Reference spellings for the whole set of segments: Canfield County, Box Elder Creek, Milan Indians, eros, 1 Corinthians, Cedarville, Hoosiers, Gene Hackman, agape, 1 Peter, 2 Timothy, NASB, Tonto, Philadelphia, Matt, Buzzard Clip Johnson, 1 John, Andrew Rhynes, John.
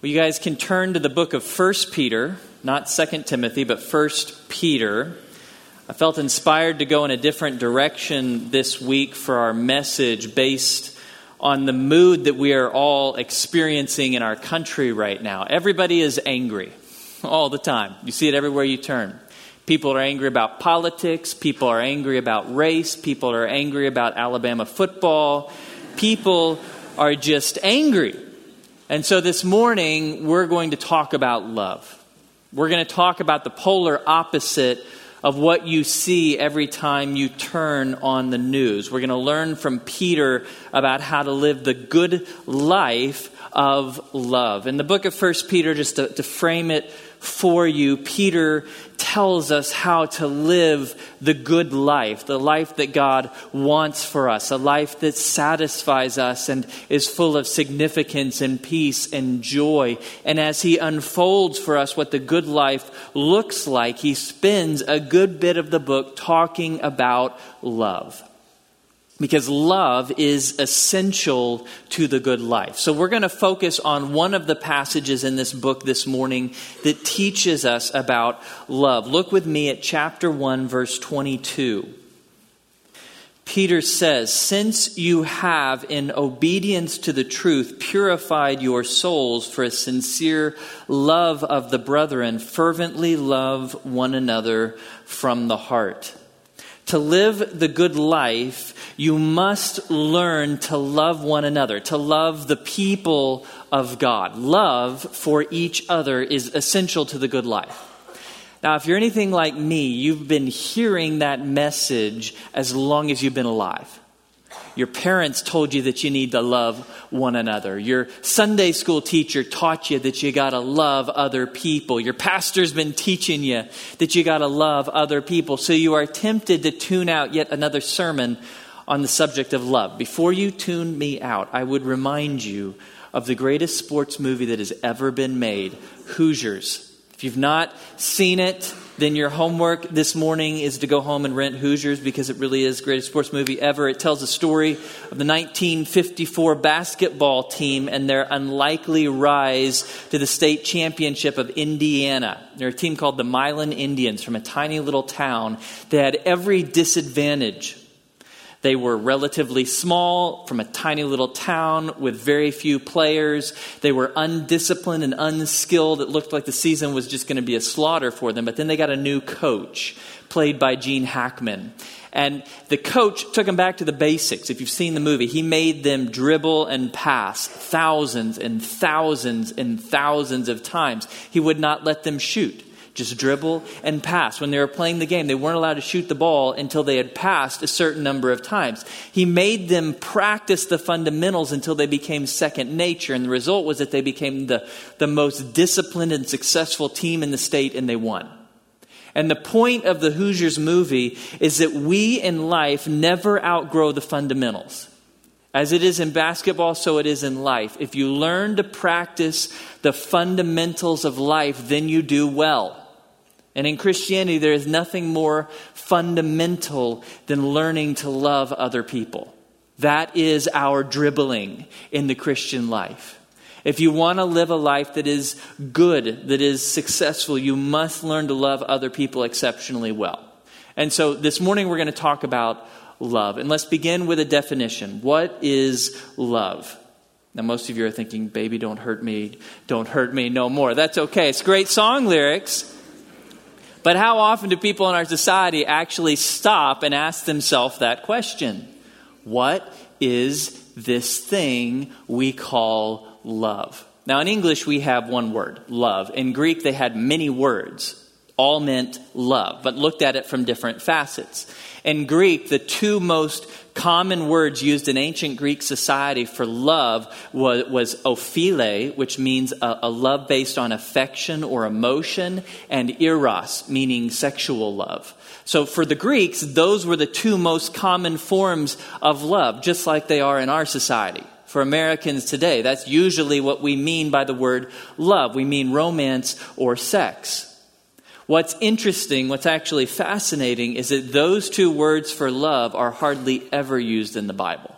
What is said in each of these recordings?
Well, you guys can turn to the book of 1 Peter, not 2 Timothy, but 1 Peter. I felt inspired to go in a different direction this week for our message based on the mood that we are all experiencing in our country right now. Everybody is angry all the time. You see it everywhere you turn. People are angry about politics. People are angry about race. People are angry about Alabama football. People are just angry. And so this morning, we're going to talk about love. We're going to talk about the polar opposite of what you see every time you turn on the news. We're going to learn from Peter about how to live the good life of love. In the book of 1 Peter, just to frame it for you, Peter tells us how to live the good life, the life that God wants for us, a life that satisfies us and is full of significance and peace and joy. And as he unfolds for us what the good life looks like, he spends a good bit of the book talking about love. Because love is essential to the good life. So we're going to focus on one of the passages in this book this morning that teaches us about love. Look with me at chapter 1, verse 22. Peter says, "Since you have, in obedience to the truth, purified your souls for a sincere love of the brethren, fervently love one another from the heart." To live the good life, you must learn to love one another, to love the people of God. Love for each other is essential to the good life. Now, if you're anything like me, you've been hearing that message as long as you've been alive. Your parents told you that you need to love one another. Your Sunday school teacher taught you that you got to love other people. Your pastor's been teaching you that you got to love other people. So you are tempted to tune out yet another sermon on the subject of love. Before you tune me out, I would remind you of the greatest sports movie that has ever been made, Hoosiers. If you've not seen it, then your homework this morning is to go home and rent Hoosiers, because it really is the greatest sports movie ever. It tells the story of the 1954 basketball team and their unlikely rise to the state championship of Indiana. They're a team called the Milan Indians from a tiny little town. They had every disadvantage. They were relatively small, from a tiny little town with very few players. They were undisciplined and unskilled. It looked like the season was just going to be a slaughter for them. But then they got a new coach, played by Gene Hackman. And the coach took them back to the basics. If you've seen the movie, he made them dribble and pass thousands and thousands and thousands of times. He would not let them shoot. Just dribble and pass. When they were playing the game, they weren't allowed to shoot the ball until they had passed a certain number of times. He made them practice the fundamentals until they became second nature. And the result was that they became the most disciplined and successful team in the state, and they won. And the point of the Hoosiers movie is that we in life never outgrow the fundamentals. As it is in basketball, so it is in life. If you learn to practice the fundamentals of life, then you do well. And in Christianity, there is nothing more fundamental than learning to love other people. That is our dribbling in the Christian life. If you want to live a life that is good, that is successful, you must learn to love other people exceptionally well. And so this morning, we're going to talk about love. And let's begin with a definition. What is love? Now, most of you are thinking, "Baby, don't hurt me no more." That's okay. It's great song lyrics. But how often do people in our society actually stop and ask themselves that question? What is this thing we call love? Now, in English, we have one word, love. In Greek, they had many words. All meant love, but looked at it from different facets. In Greek, the two most common words used in ancient Greek society for love was ophile, which means a love based on affection or emotion, and eros, meaning sexual love. So for the Greeks, those were the two most common forms of love, just like they are in our society. For Americans today, that's usually what we mean by the word love. We mean romance or sex. What's interesting, what's actually fascinating, is that those two words for love are hardly ever used in the Bible.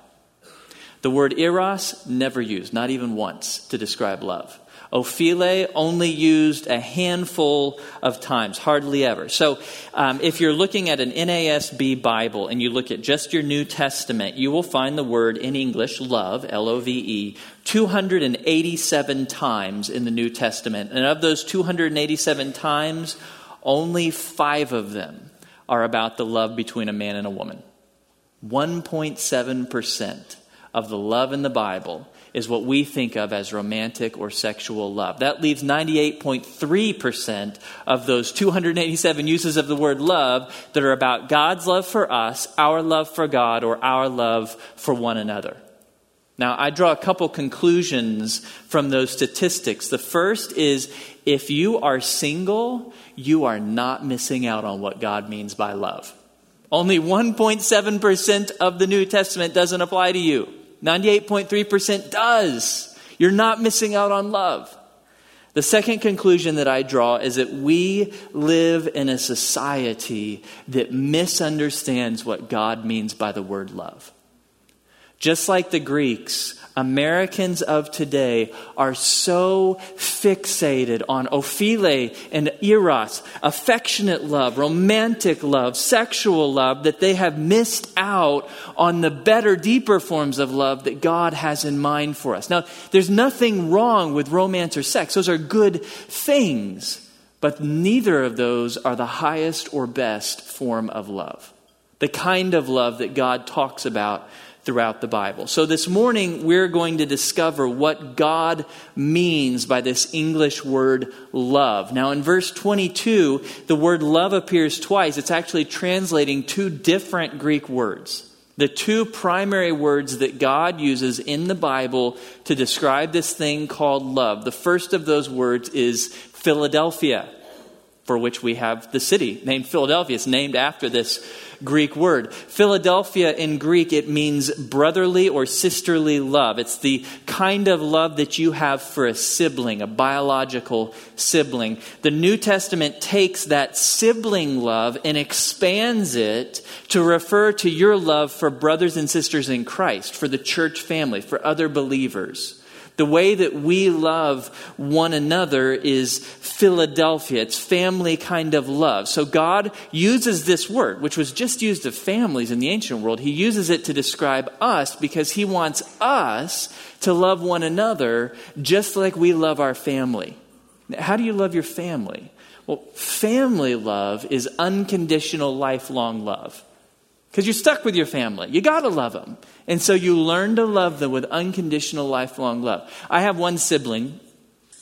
The word eros, never used, not even once, to describe love. Ophile, only used a handful of times, hardly ever. So if you're looking at an NASB Bible and you look at just your New Testament, you will find the word in English, love, L-O-V-E, 287 times in the New Testament. And of those 287 times, only 5 of them are about the love between a man and a woman. 1.7% of the love in the Bible is what we think of as romantic or sexual love. That leaves 98.3% of those 287 uses of the word love that are about God's love for us, our love for God, or our love for one another. Now, I draw a couple conclusions from those statistics. The first is, if you are single, you are not missing out on what God means by love. Only 1.7% of the New Testament doesn't apply to you. 98.3% does. You're not missing out on love. The second conclusion that I draw is that we live in a society that misunderstands what God means by the word love. Just like the Greeks, Americans of today are so fixated on ophile and eros, affectionate love, romantic love, sexual love, that they have missed out on the better, deeper forms of love that God has in mind for us. Now, there's nothing wrong with romance or sex. Those are good things, but neither of those are the highest or best form of love, the kind of love that God talks about throughout the Bible. So this morning, we're going to discover what God means by this English word love. Now, in verse 22, the word love appears twice. It's actually translating 2 different Greek words. The 2 primary words that God uses in the Bible to describe this thing called love. The first of those words is Philadelphia, for which we have the city named Philadelphia. It's named after this Greek word. Philadelphia in Greek, it means brotherly or sisterly love. It's the kind of love that you have for a sibling, a biological sibling. The New Testament takes that sibling love and expands it to refer to your love for brothers and sisters in Christ, for the church family, for other believers. The way that we love one another is Philadelphia. It's family kind of love. So God uses this word, which was just used of families in the ancient world. He uses it to describe us because he wants us to love one another just like we love our family. Now, how do you love your family? Well, family love is unconditional, lifelong love. Because you're stuck with your family. You got to love them. And so you learn to love them with unconditional, lifelong love. I have one sibling.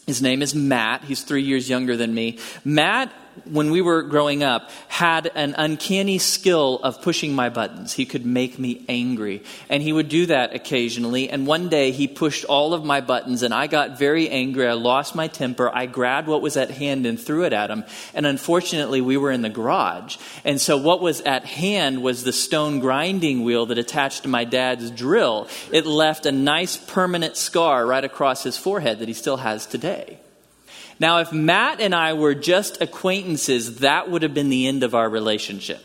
His name is Matt. He's 3 years younger than me. Matt, when we were growing up, had an uncanny skill of pushing my buttons. He could make me angry. And he would do that occasionally. And one day he pushed all of my buttons and I got very angry. I lost my temper. I grabbed what was at hand and threw it at him. And unfortunately, we were in the garage. And so what was at hand was the stone grinding wheel that attached to my dad's drill. It left a nice permanent scar right across his forehead that he still has today. Now, if Matt and I were just acquaintances, that would have been the end of our relationship.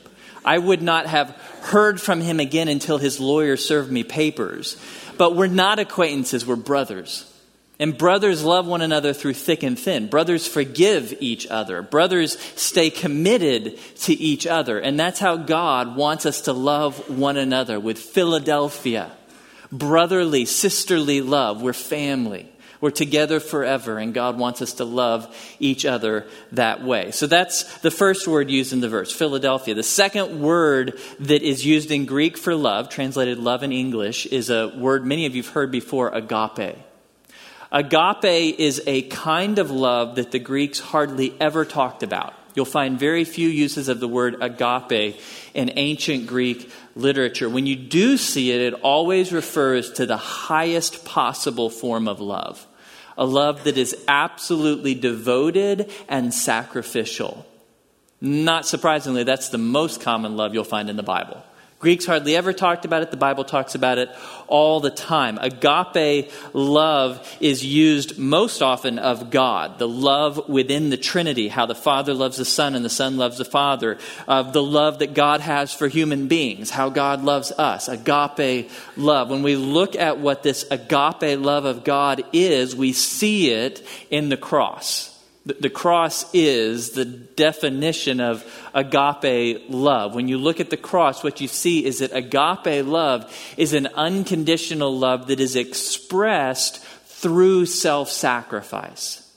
I would not have heard from him again until his lawyer served me papers. But we're not acquaintances, we're brothers. And brothers love one another through thick and thin. Brothers forgive each other. Brothers stay committed to each other. And that's how God wants us to love one another, with Philadelphia. Brotherly, sisterly love. We're family. We're together forever, and God wants us to love each other that way. So that's the first word used in the verse, Philadelphia. The second word that is used in Greek for love, translated love in English, is a word many of you have heard before, agape. Agape is a kind of love that the Greeks hardly ever talked about. You'll find very few uses of the word agape in ancient Greek literature. When you do see it, it always refers to the highest possible form of love. A love that is absolutely devoted and sacrificial. Not surprisingly, that's the most common love you'll find in the Bible. Greeks hardly ever talked about it. The Bible talks about it all the time. Agape love is used most often of God, the love within the Trinity, how the Father loves the Son and the Son loves the Father, of the love that God has for human beings, how God loves us, agape love. When we look at what this agape love of God is, we see it in the cross. The cross is the definition of agape love. When you look at the cross, what you see is that agape love is an unconditional love that is expressed through self-sacrifice.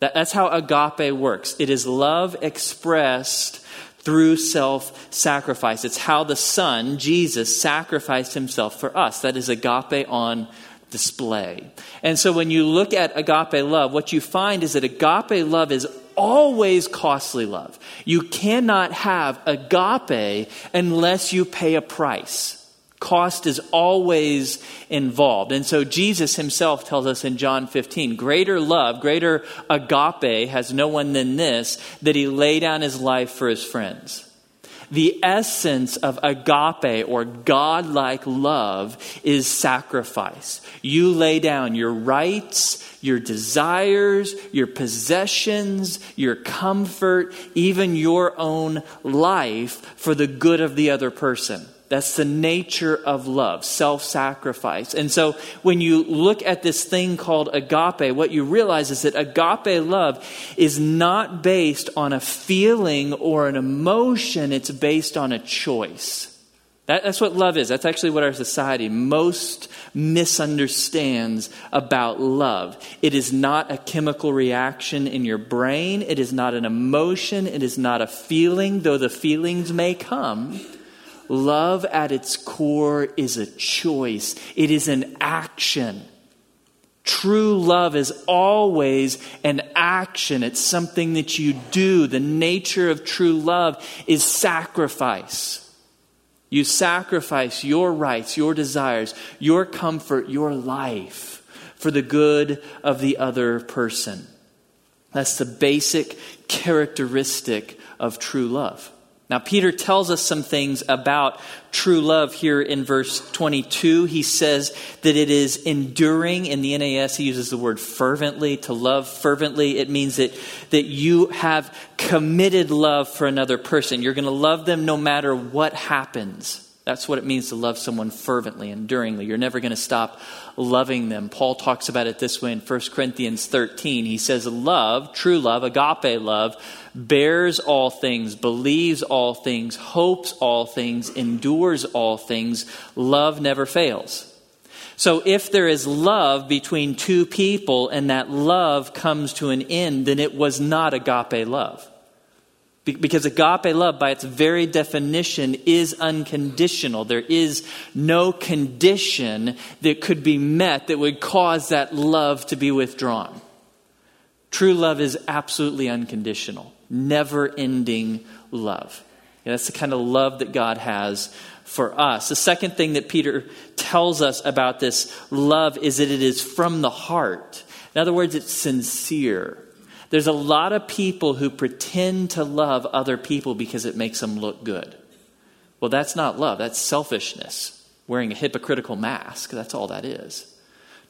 That's how agape works. It is love expressed through self-sacrifice. It's how the Son, Jesus, sacrificed himself for us. That is agape on display. And so when you look at agape love, what you find is that agape love is always costly love. You cannot have agape unless you pay a price. Cost is always involved. And so Jesus himself tells us in John 15, greater love, greater agape has no one than this, that he lay down his life for his friends. The essence of agape or God-like love is sacrifice. You lay down your rights, your desires, your possessions, your comfort, even your own life for the good of the other person. That's the nature of love, self-sacrifice. And so when you look at this thing called agape, what you realize is that agape love is not based on a feeling or an emotion. It's based on a choice. That's what love is. That's actually what our society most misunderstands about love. It is not a chemical reaction in your brain. It is not an emotion. It is not a feeling, though the feelings may come. Love at its core is a choice. It is an action. True love is always an action. It's something that you do. The nature of true love is sacrifice. You sacrifice your rights, your desires, your comfort, your life for the good of the other person. That's the basic characteristic of true love. Now, Peter tells us some things about true love here in verse 22. He says that it is enduring. In the NAS, he uses the word fervently, to love fervently. It means that you have committed love for another person. You're going to love them no matter what happens. That's what it means to love someone fervently, enduringly. You're never going to stop loving them. Paul talks about it this way in 1 Corinthians 13. He says, love, true love, agape love, bears all things, believes all things, hopes all things, endures all things. Love never fails. So if there is love between two people and that love comes to an end, then it was not agape love. Because agape love, by its very definition, is unconditional. There is no condition that could be met that would cause that love to be withdrawn. True love is absolutely unconditional, never-ending love. And that's the kind of love that God has for us. The second thing that Peter tells us about this love is that it is from the heart. In other words, it's sincere. There's a lot of people who pretend to love other people because it makes them look good. Well, that's not love. That's selfishness. Wearing a hypocritical mask. That's all that is.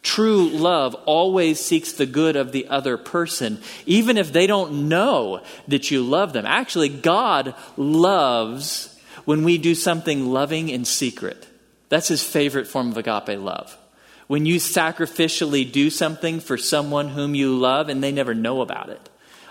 True love always seeks the good of the other person, even if they don't know that you love them. Actually, God loves when we do something loving in secret. That's his favorite form of agape love. When you sacrificially do something for someone whom you love and they never know about it.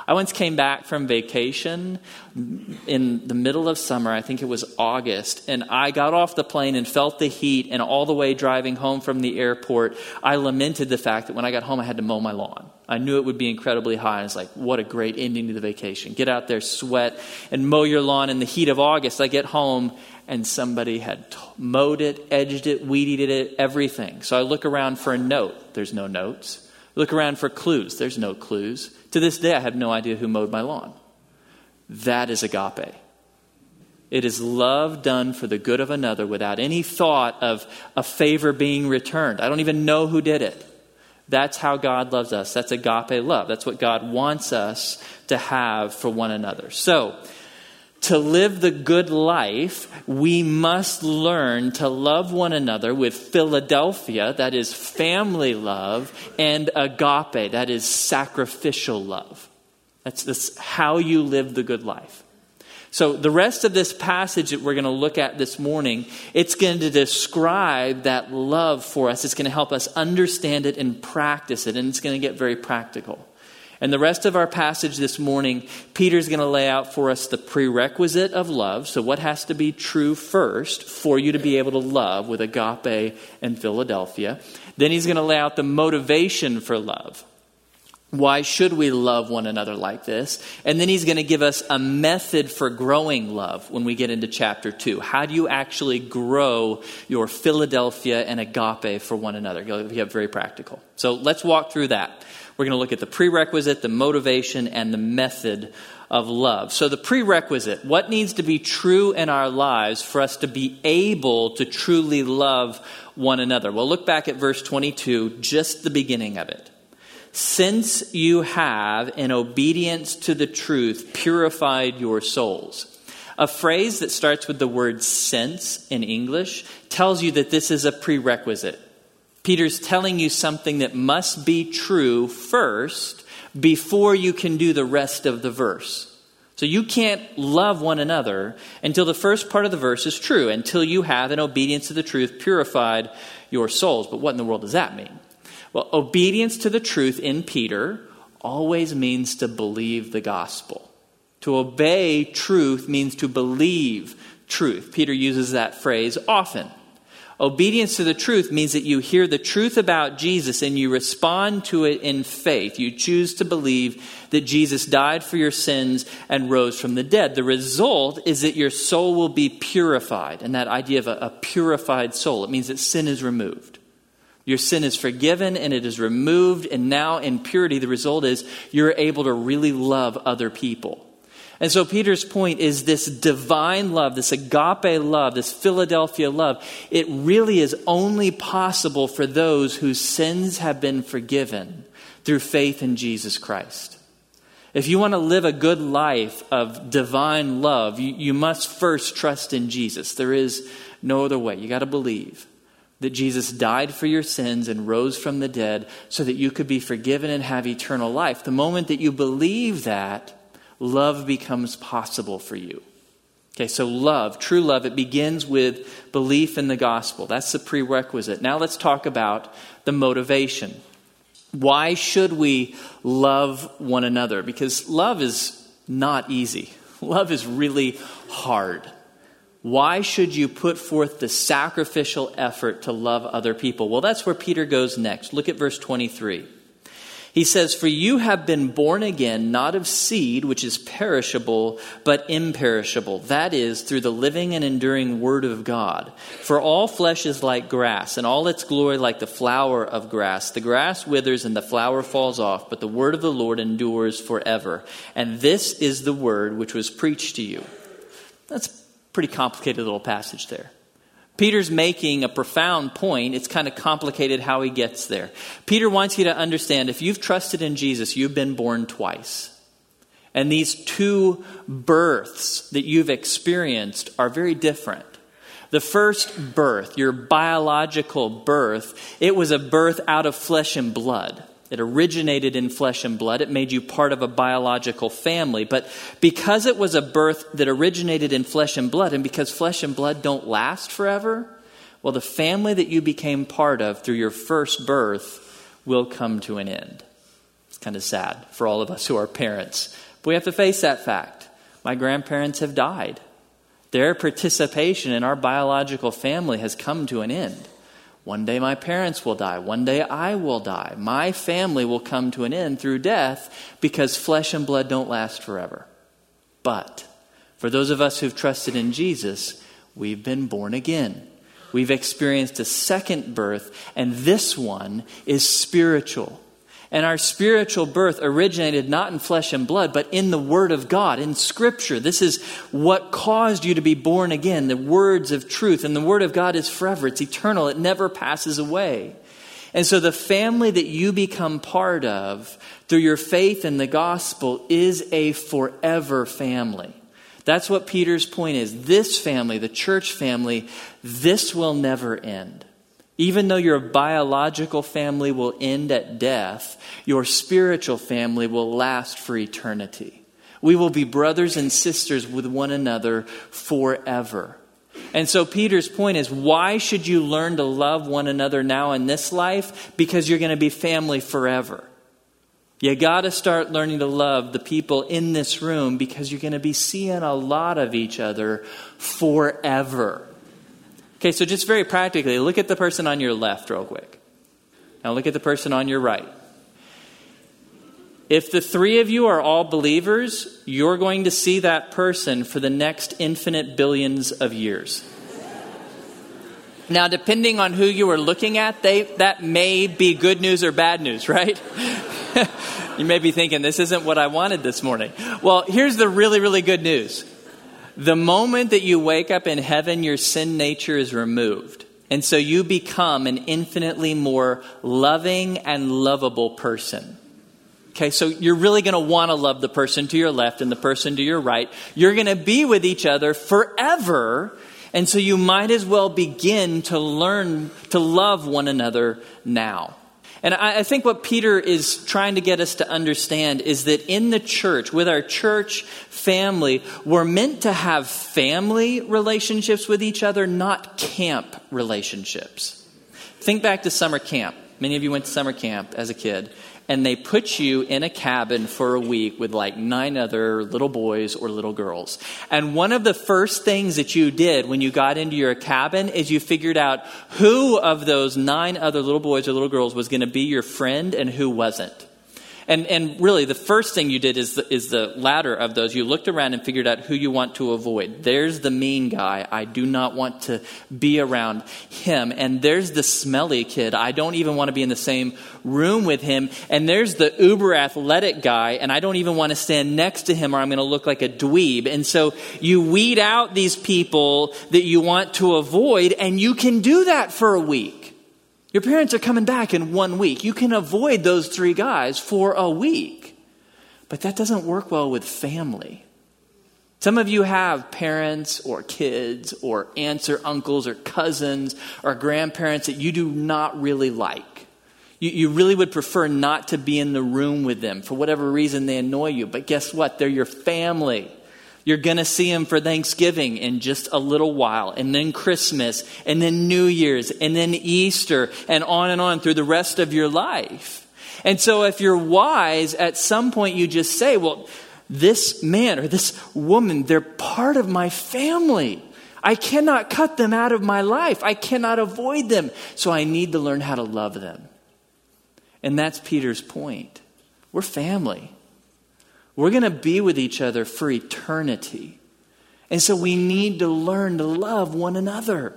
I once came back from vacation in the middle of summer. I think it was August. And I got off the plane and felt the heat. And all the way driving home from the airport, I lamented the fact that when I got home, I had to mow my lawn. I knew it would be incredibly hot. I was like, what a great ending to the vacation. Get out there, sweat, and mow your lawn in the heat of August. I get home and somebody had mowed it, edged it, weed-eated it, everything. So I look around for a note. There's no notes. Look around for clues. There's no clues. To this day, I have no idea who mowed my lawn. That is agape. It is love done for the good of another without any thought of a favor being returned. I don't even know who did it. That's how God loves us. That's agape love. That's what God wants us to have for one another. So To live the good life, we must learn to love one another with Philadelphia, that is family love, and agape, that is sacrificial love. That's how you live the good life. So the rest of this passage that we're going to look at this morning, it's going to describe that love for us. It's going to help us understand it and practice it, and it's going to get very practical. And the rest of our passage this morning, Peter's going to lay out for us the prerequisite of love. So what has to be true first for you to be able to love with agape and Philadelphia. Then he's going to lay out the motivation for love. Why should we love one another like this? And then he's going to give us a method for growing love when we get into chapter 2. How do you actually grow your Philadelphia and agape for one another? You'll be very practical. So let's walk through that. We're going to look at the prerequisite, the motivation, and the method of love. So the prerequisite, what needs to be true in our lives for us to be able to truly love one another? Well, look back at verse 22, just the beginning of it. Since you have, in obedience to the truth, purified your souls. A phrase that starts with the word since in English tells you that this is a prerequisite. Peter's telling you something that must be true first before you can do the rest of the verse. So you can't love one another until the first part of the verse is true, until you have, in obedience to the truth, purified your souls. But what in the world does that mean? Well, obedience to the truth in Peter always means to believe the gospel. To obey truth means to believe truth. Peter uses that phrase often. Obedience to the truth means that you hear the truth about Jesus and you respond to it in faith. You choose to believe that Jesus died for your sins and rose from the dead. The result is that your soul will be purified. And that idea of a purified soul, it means that sin is removed. Your sin is forgiven and it is removed. And now in purity, the result is you're able to really love other people. And so Peter's point is this divine love, this agape love, this Philadelphia love, it really is only possible for those whose sins have been forgiven through faith in Jesus Christ. If you want to live a good life of divine love, you must first trust in Jesus. There is no other way. You got to believe that Jesus died for your sins and rose from the dead so that you could be forgiven and have eternal life. The moment that you believe that, love becomes possible for you. Okay, so love, true love, it begins with belief in the gospel. That's the prerequisite. Now let's talk about the motivation. Why should we love one another? Because love is not easy. Love is really hard. Why should you put forth the sacrificial effort to love other people? Well, that's where Peter goes next. Look at verse 23. He says, for you have been born again, not of seed, which is perishable, but imperishable. That is, through the living and enduring word of God. For all flesh is like grass, and all its glory like the flower of grass. The grass withers and the flower falls off, but the word of the Lord endures forever. And this is the word which was preached to you. That's a pretty complicated little passage there. Peter's making a profound point. It's kind of complicated how he gets there. Peter wants you to understand, if you've trusted in Jesus, you've been born twice. And these two births that you've experienced are very different. The first birth, your biological birth, it was a birth out of flesh and blood. It originated in flesh and blood. It made you part of a biological family. But because it was a birth that originated in flesh and blood, and because flesh and blood don't last forever, well, the family that you became part of through your first birth will come to an end. It's kind of sad for all of us who are parents. But we have to face that fact. My grandparents have died. Their participation in our biological family has come to an end. One day my parents will die. One day I will die. My family will come to an end through death because flesh and blood don't last forever. But for those of us who've trusted in Jesus, we've been born again. We've experienced a second birth, and this one is spiritual. And our spiritual birth originated not in flesh and blood, but in the Word of God, in Scripture. This is what caused you to be born again, the words of truth. And the Word of God is forever. It's eternal. It never passes away. And so the family that you become part of through your faith in the gospel is a forever family. That's what Peter's point is. This family, the church family, this will never end. Even though your biological family will end at death, your spiritual family will last for eternity. We will be brothers and sisters with one another forever. And so Peter's point is, why should you learn to love one another now in this life? Because you're going to be family forever. You got to start learning to love the people in this room because you're going to be seeing a lot of each other forever. Okay, so just very practically, look at the person on your left real quick. Now look at the person on your right. If the three of you are all believers, you're going to see that person for the next infinite billions of years. Now, depending on who you are looking at, that may be good news or bad news, right? You may be thinking, this isn't what I wanted this morning. Well, here's the really, really good news. The moment that you wake up in heaven, your sin nature is removed. And so you become an infinitely more loving and lovable person. Okay, so you're really going to want to love the person to your left and the person to your right. You're going to be with each other forever. And so you might as well begin to learn to love one another now. And I think what Peter is trying to get us to understand is that in the church, with our church family, we're meant to have family relationships with each other, not camp relationships. Think back to summer camp. Many of you went to summer camp as a kid, and they put you in a cabin for a week with like 9 other little boys or little girls. And one of the first things that you did when you got into your cabin is you figured out who of those 9 other little boys or little girls was going to be your friend and who wasn't. And really, the first thing you did is the latter of those. You looked around and figured out who you want to avoid. There's the mean guy. I do not want to be around him. And there's the smelly kid. I don't even want to be in the same room with him. And there's the uber athletic guy. And I don't even want to stand next to him or I'm going to look like a dweeb. And so you weed out these people that you want to avoid. And you can do that for a week. Your parents are coming back in 1 week. You can avoid those 3 guys for a week. But that doesn't work well with family. Some of you have parents or kids or aunts or uncles or cousins or grandparents that you do not really like. You really would prefer not to be in the room with them. For whatever reason, they annoy you. But guess what? They're your family. You're going to see them for Thanksgiving in just a little while, and then Christmas, and then New Year's, and then Easter, and on through the rest of your life. And so if you're wise, at some point you just say, well, this man or this woman, they're part of my family. I cannot cut them out of my life. I cannot avoid them. So I need to learn how to love them. And that's Peter's point. We're family. We're going to be with each other for eternity. And so we need to learn to love one another.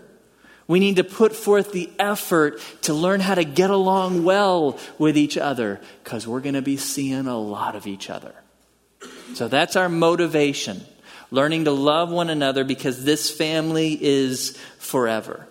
We need to put forth the effort to learn how to get along well with each other because we're going to be seeing a lot of each other. So that's our motivation, learning to love one another because this family is forever.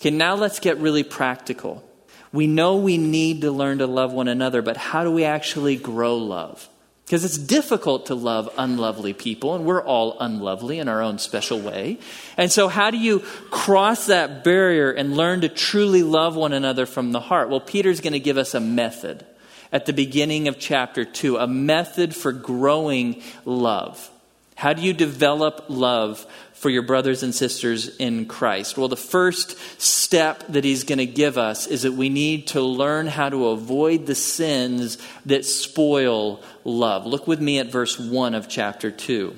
Okay, now let's get really practical. We know we need to learn to love one another, but how do we actually grow love? Because it's difficult to love unlovely people, and we're all unlovely in our own special way. And so how do you cross that barrier and learn to truly love one another from the heart? Well, Peter's going to give us a method at the beginning of chapter 2, a method for growing love. How do you develop love for your brothers and sisters in Christ? Well, the first step that he's going to give us is that we need to learn how to avoid the sins that spoil love. Look with me at verse 1 of chapter 2.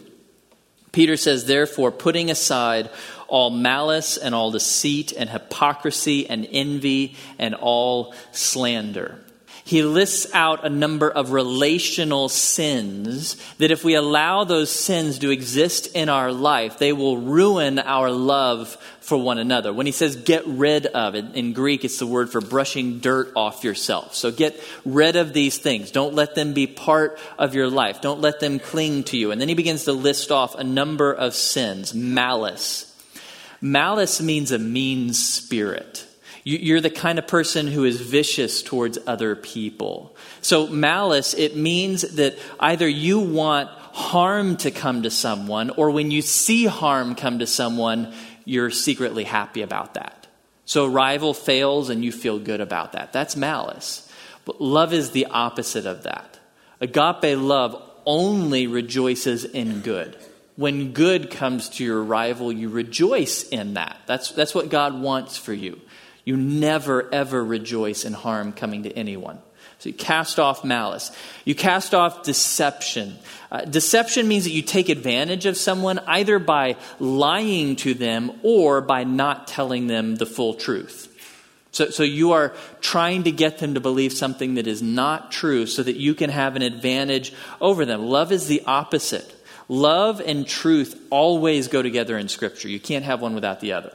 Peter says, therefore, putting aside all malice and all deceit and hypocrisy and envy and all slander. He lists out a number of relational sins that if we allow those sins to exist in our life, they will ruin our love for one another. When he says get rid of, in Greek it's the word for brushing dirt off yourself. So get rid of these things. Don't let them be part of your life. Don't let them cling to you. And then he begins to list off a number of sins. Malice. Malice means a mean spirit. You're the kind of person who is vicious towards other people. So malice, it means that either you want harm to come to someone, or when you see harm come to someone, you're secretly happy about that. So a rival fails and you feel good about that. That's malice. But love is the opposite of that. Agape love only rejoices in good. When good comes to your rival, you rejoice in that. That's what God wants for you. You never, ever rejoice in harm coming to anyone. So you cast off malice. You cast off deception. Deception means that you take advantage of someone either by lying to them or by not telling them the full truth. So you are trying to get them to believe something that is not true so that you can have an advantage over them. Love is the opposite. Love and truth always go together in Scripture. You can't have one without the other.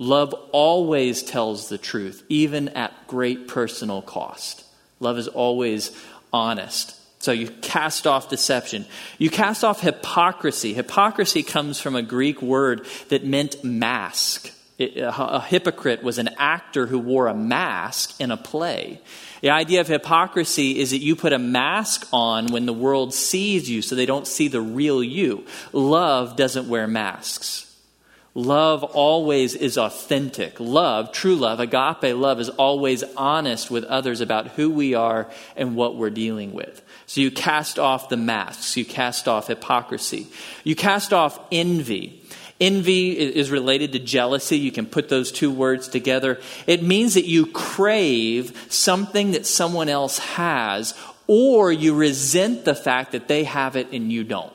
Love always tells the truth, even at great personal cost. Love is always honest. So you cast off deception. You cast off hypocrisy. Hypocrisy comes from a Greek word that meant mask. A hypocrite was an actor who wore a mask in a play. The idea of hypocrisy is that you put a mask on when the world sees you so they don't see the real you. Love doesn't wear masks. Love always is authentic. Love, true love, agape love, is always honest with others about who we are and what we're dealing with. So you cast off the masks. You cast off hypocrisy. You cast off envy. Envy is related to jealousy. You can put those two words together. It means that you crave something that someone else has, or you resent the fact that they have it and you don't.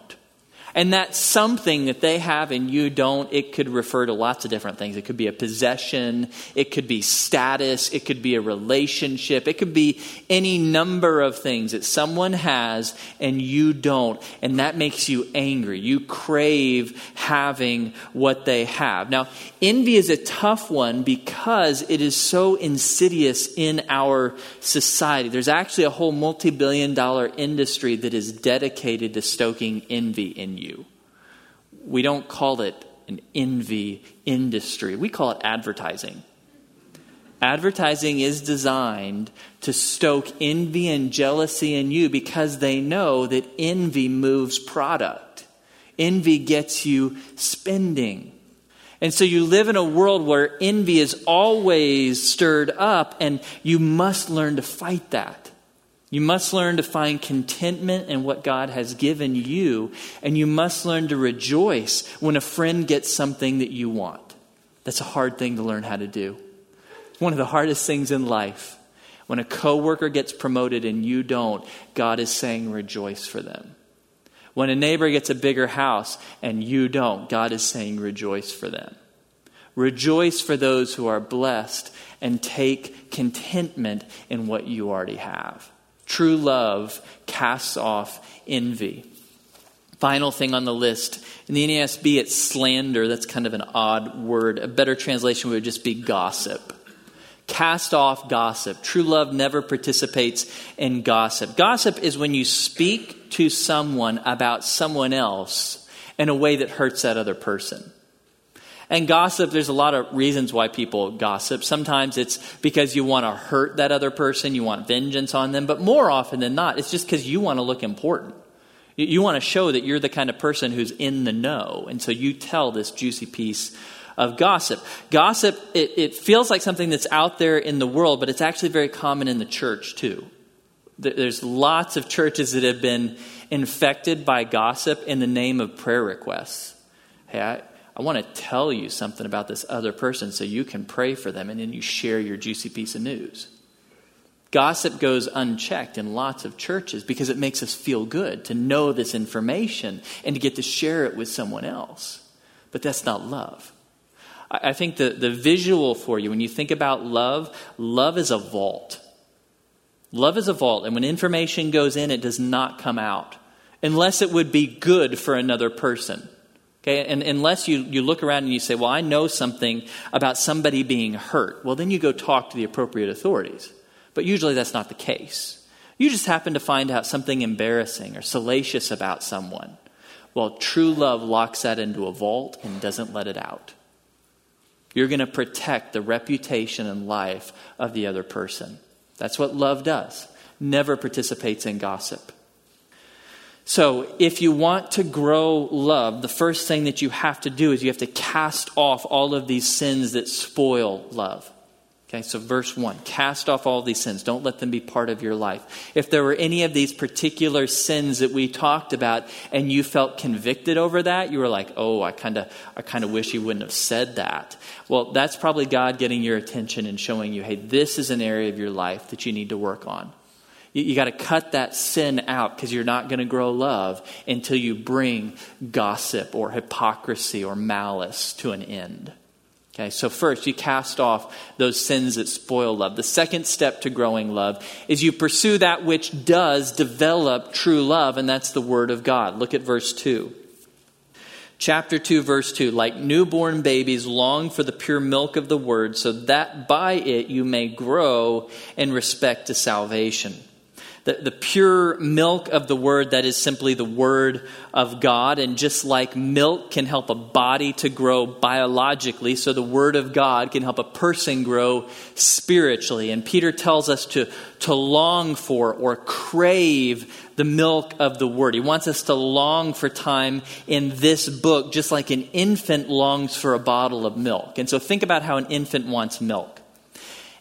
And that something that they have and you don't, it could refer to lots of different things. It could be a possession. It could be status. It could be a relationship. It could be any number of things that someone has and you don't. And that makes you angry. You crave having what they have. Now, envy is a tough one because it is so insidious in our society. There's actually a whole multi-billion-dollar industry that is dedicated to stoking envy in you. We don't call it an envy industry. We call it advertising. Advertising is designed to stoke envy and jealousy in you because they know that envy moves product. Envy gets you spending. And so you live in a world where envy is always stirred up, and you must learn to fight that. You must learn to find contentment in what God has given you, and you must learn to rejoice when a friend gets something that you want. That's a hard thing to learn how to do. It's one of the hardest things in life. When a coworker gets promoted and you don't, God is saying rejoice for them. When a neighbor gets a bigger house and you don't, God is saying rejoice for them. Rejoice for those who are blessed and take contentment in what you already have. True love casts off envy. Final thing on the list. In the NASB, it's slander. That's kind of an odd word. A better translation would just be gossip. Cast off gossip. True love never participates in gossip. Gossip is when you speak to someone about someone else in a way that hurts that other person. And gossip, there's a lot of reasons why people gossip. Sometimes it's because you want to hurt that other person. You want vengeance on them. But more often than not, it's just because you want to look important. You want to show that you're the kind of person who's in the know. And so you tell this juicy piece of gossip. Gossip, it feels like something that's out there in the world, but it's actually very common in the church too. There's lots of churches that have been infected by gossip in the name of prayer requests. Hey, I want to tell you something about this other person so you can pray for them, and then you share your juicy piece of news. Gossip goes unchecked in lots of churches because it makes us feel good to know this information and to get to share it with someone else. But that's not love. I think the visual for you, when you think about love, love is a vault. Love is a vault, and when information goes in, it does not come out unless it would be good for another person. Okay, and unless you look around and you say, well, I know something about somebody being hurt. Well, then you go talk to the appropriate authorities. But usually that's not the case. You just happen to find out something embarrassing or salacious about someone. Well, true love locks that into a vault and doesn't let it out. You're going to protect the reputation and life of the other person. That's what love does. Never participates in gossip. So if you want to grow love, the first thing that you have to do is you have to cast off all of these sins that spoil love. Okay, so verse 1, cast off all these sins. Don't let them be part of your life. If there were any of these particular sins that we talked about and you felt convicted over that, you were like, oh, I kind of wish he wouldn't have said that. Well, that's probably God getting your attention and showing you, hey, this is an area of your life that you need to work on. You got to cut that sin out because you're not going to grow love until you bring gossip or hypocrisy or malice to an end. Okay, so first you cast off those sins that spoil love. The second step to growing love is you pursue that which does develop true love, and that's the Word of God. Look at verse 2. Chapter 2, verse 2, like newborn babies long for the pure milk of the Word, so that by it you may grow in respect to salvation. The pure milk of the Word, that is simply the Word of God. And just like milk can help a body to grow biologically, so the Word of God can help a person grow spiritually. And Peter tells us to long for or crave the milk of the Word. He wants us to long for time in this book, just like an infant longs for a bottle of milk. And so think about how an infant wants milk.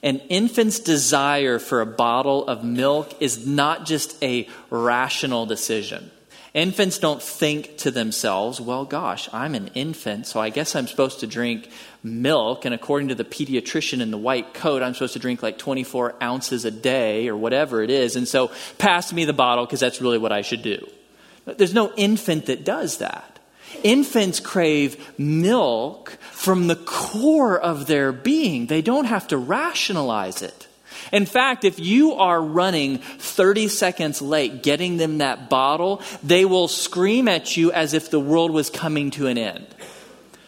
An infant's desire for a bottle of milk is not just a rational decision. Infants don't think to themselves, well, gosh, I'm an infant, so I guess I'm supposed to drink milk. And according to the pediatrician in the white coat, I'm supposed to drink like 24 ounces a day or whatever it is. And so pass me the bottle because that's really what I should do. There's no infant that does that. Infants crave milk from the core of their being. They don't have to rationalize it. In fact, if you are running 30 seconds late getting them that bottle, they will scream at you as if the world was coming to an end.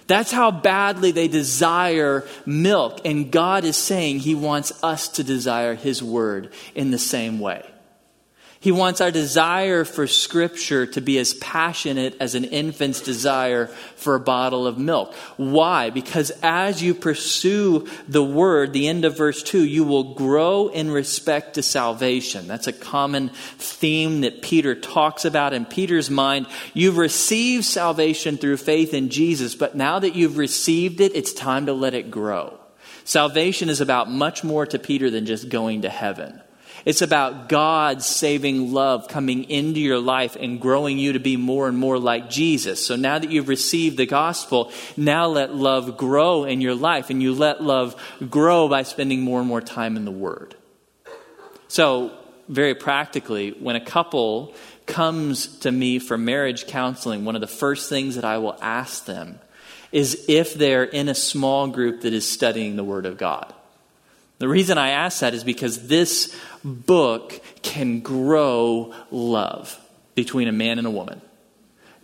That's how badly they desire milk. And God is saying He wants us to desire His Word in the same way. He wants our desire for Scripture to be as passionate as an infant's desire for a bottle of milk. Why? Because as you pursue the Word, the end of verse 2, you will grow in respect to salvation. That's a common theme that Peter talks about. In Peter's mind, you've received salvation through faith in Jesus, but now that you've received it, it's time to let it grow. Salvation is about much more to Peter than just going to heaven. It's about God's saving love coming into your life and growing you to be more and more like Jesus. So now that you've received the gospel, now let love grow in your life. And you let love grow by spending more and more time in the Word. So very practically, when a couple comes to me for marriage counseling, one of the first things that I will ask them is if they're in a small group that is studying the Word of God. The reason I ask that is because this book can grow love between a man and a woman.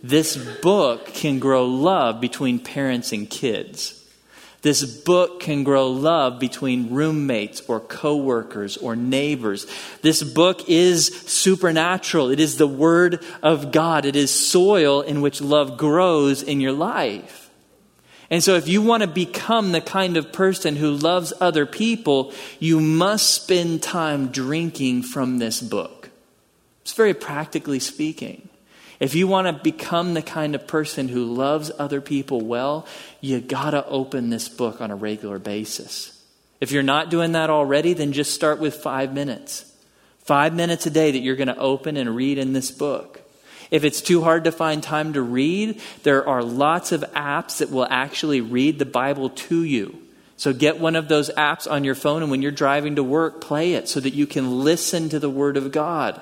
This book can grow love between parents and kids. This book can grow love between roommates or coworkers or neighbors. This book is supernatural. It is the Word of God. It is soil in which love grows in your life. And so if you want to become the kind of person who loves other people, you must spend time drinking from this book. It's very practically speaking. If you want to become the kind of person who loves other people well, you got to open this book on a regular basis. If you're not doing that already, then just start with 5 minutes. 5 minutes a day that you're going to open and read in this book. If it's too hard to find time to read, there are lots of apps that will actually read the Bible to you. So get one of those apps on your phone, and when you're driving to work, play it so that you can listen to the Word of God.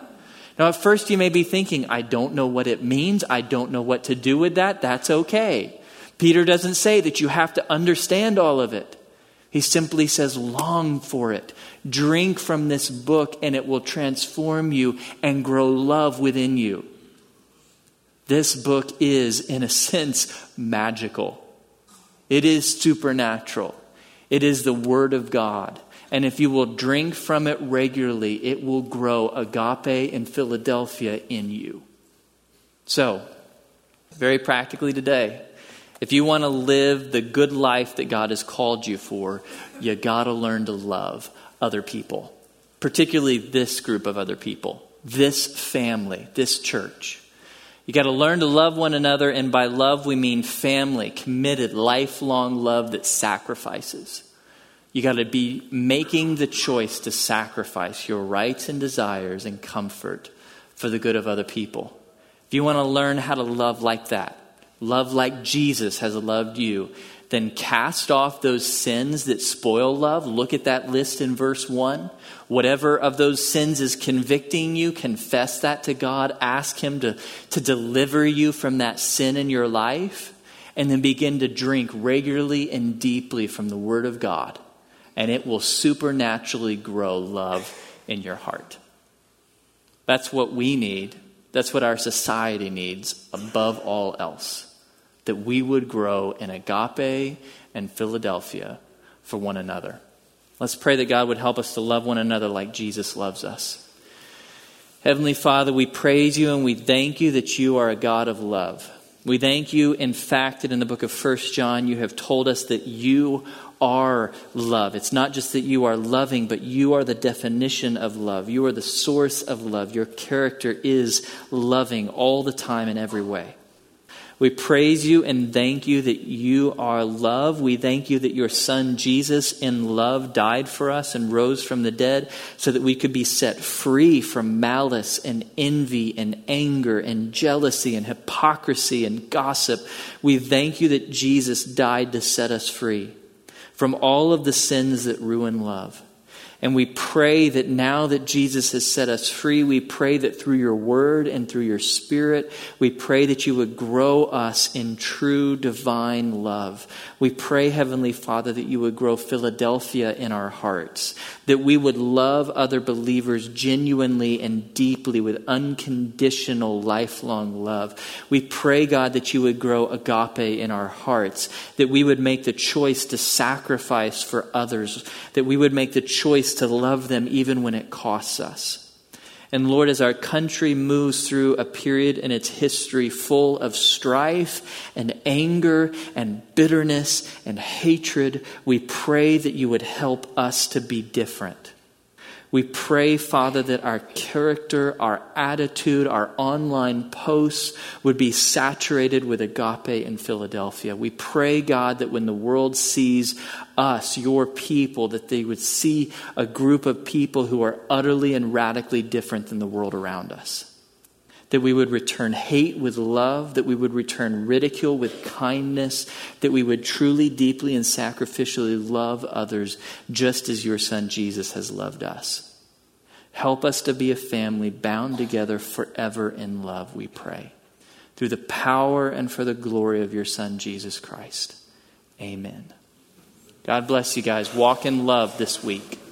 Now, at first you may be thinking, I don't know what it means. I don't know what to do with that. That's okay. Peter doesn't say that you have to understand all of it. He simply says, long for it. Drink from this book, and it will transform you and grow love within you. This book is, in a sense, magical. It is supernatural. It is the Word of God. And if you will drink from it regularly, it will grow agape in Philadelphia in you. So, very practically today, if you want to live the good life that God has called you for, you got to learn to love other people, particularly this group of other people, this family, this church. You got to learn to love one another, and by love we mean family, committed, lifelong love that sacrifices. You got to be making the choice to sacrifice your rights and desires and comfort for the good of other people. If you want to learn how to love like that, love like Jesus has loved you, then cast off those sins that spoil love. Look at that list in verse 1. Whatever of those sins is convicting you, confess that to God. Ask him to deliver you from that sin in your life. And then begin to drink regularly and deeply from the Word of God. And it will supernaturally grow love in your heart. That's what we need. That's what our society needs above all else. That we would grow in agape and Philadelphia for one another. Let's pray that God would help us to love one another like Jesus loves us. Heavenly Father, we praise you and we thank you that you are a God of love. We thank you, in fact, that in the book of 1 John, you have told us that you are love. It's not just that you are loving, but you are the definition of love. You are the source of love. Your character is loving all the time in every way. We praise you and thank you that you are love. We thank you that your son Jesus in love died for us and rose from the dead so that we could be set free from malice and envy and anger and jealousy and hypocrisy and gossip. We thank you that Jesus died to set us free from all of the sins that ruin love. And we pray that now that Jesus has set us free, we pray that through your word and through your spirit, we pray that you would grow us in true divine love. We pray, Heavenly Father, that you would grow Philadelphia in our hearts, that we would love other believers genuinely and deeply with unconditional lifelong love. We pray, God, that you would grow agape in our hearts, that we would make the choice to sacrifice for others, that we would make the choice to love them even when it costs us. And Lord, as our country moves through a period in its history full of strife and anger and bitterness and hatred, we pray that you would help us to be different. We pray, Father, that our character, our attitude, our online posts would be saturated with agape in Philadelphia. We pray, God, that when the world sees us, your people, that they would see a group of people who are utterly and radically different than the world around us. That we would return hate with love, that we would return ridicule with kindness, that we would truly, deeply, and sacrificially love others just as your son Jesus has loved us. Help us to be a family bound together forever in love, we pray. Through the power and for the glory of your son Jesus Christ. Amen. God bless you guys. Walk in love this week.